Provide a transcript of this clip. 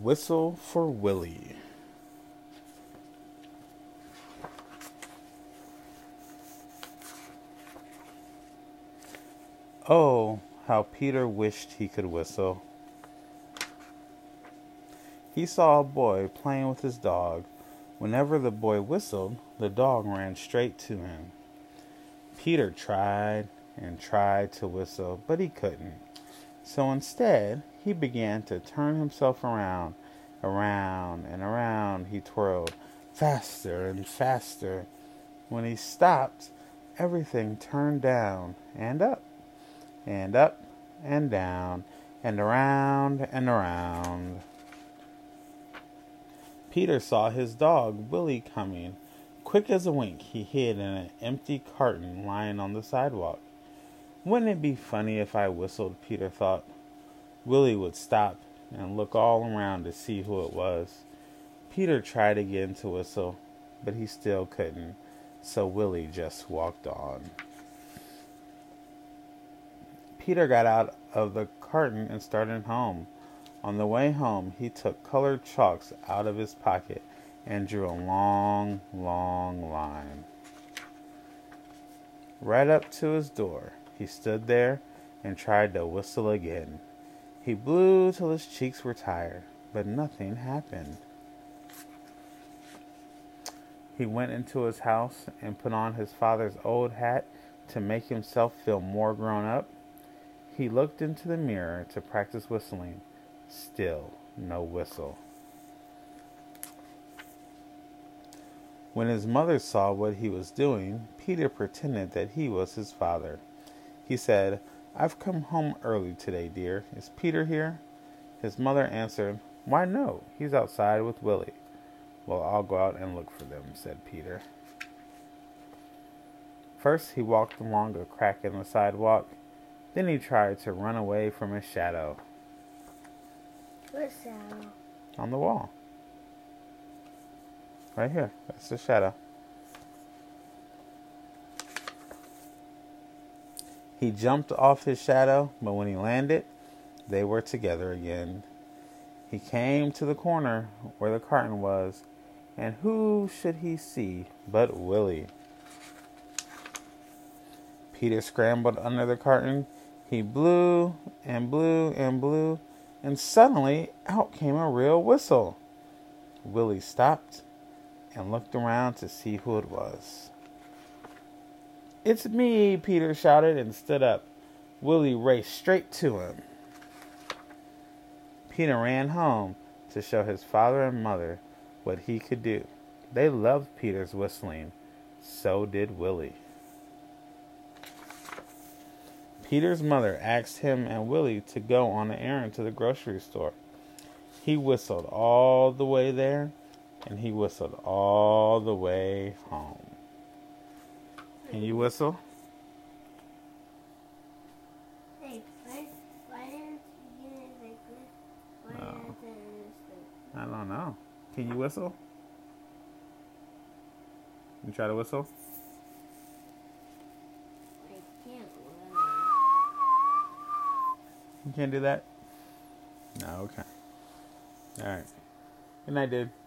Whistle for Willie. Oh, how Peter wished he could whistle. He saw a boy playing with his dog. Whenever the boy whistled, the dog ran straight to him. Peter tried and tried to whistle, but he couldn't. So instead, he began to turn himself around. Around and around he twirled, faster and faster. When he stopped, everything turned down and up, and up and down, and around and around. Peter saw his dog, Willie, coming. Quick as a wink, he hid in an empty carton lying on the sidewalk. Wouldn't it be funny if I whistled, Peter thought. Willie would stop and look all around to see who it was. Peter tried again to whistle, but he still couldn't, so Willie just walked on. Peter got out of the carton and started home. On the way home, he took colored chalks out of his pocket and drew a long, long line. Right up to his door, he stood there and tried to whistle again. He blew till his cheeks were tired, but nothing happened. He went into his house and put on his father's old hat to make himself feel more grown up. He looked into the mirror to practice whistling. Still no whistle. When his mother saw what he was doing, Peter pretended that he was his father. He said, "I've come home early today, dear. Is Peter here?" His mother answered, "Why, no, he's outside with Willie." "Well, I'll go out and look for them," said Peter. First, he walked along a crack in the sidewalk. Then he tried to run away from his shadow. Where's the shadow? On the wall. Right here. That's the shadow. He jumped off his shadow, but when he landed, they were together again. He came to the corner where the carton was, and who should he see but Willie? Peter scrambled under the carton. He blew and blew and blew, and suddenly out came a real whistle. Willie stopped and looked around to see who it was. "It's me," Peter shouted and stood up. Willie raced straight to him. Peter ran home to show his father and mother what he could do. They loved Peter's whistling. So did Willie. Peter's mother asked him and Willie to go on an errand to the grocery store. He whistled all the way there, and he whistled all the way home. Can you whistle? Hey, why didn't you like this? Why didn't you? I don't know. Can you whistle? You try to whistle? I can't whistle. You can't do that? No, okay. All right. Good night, dude.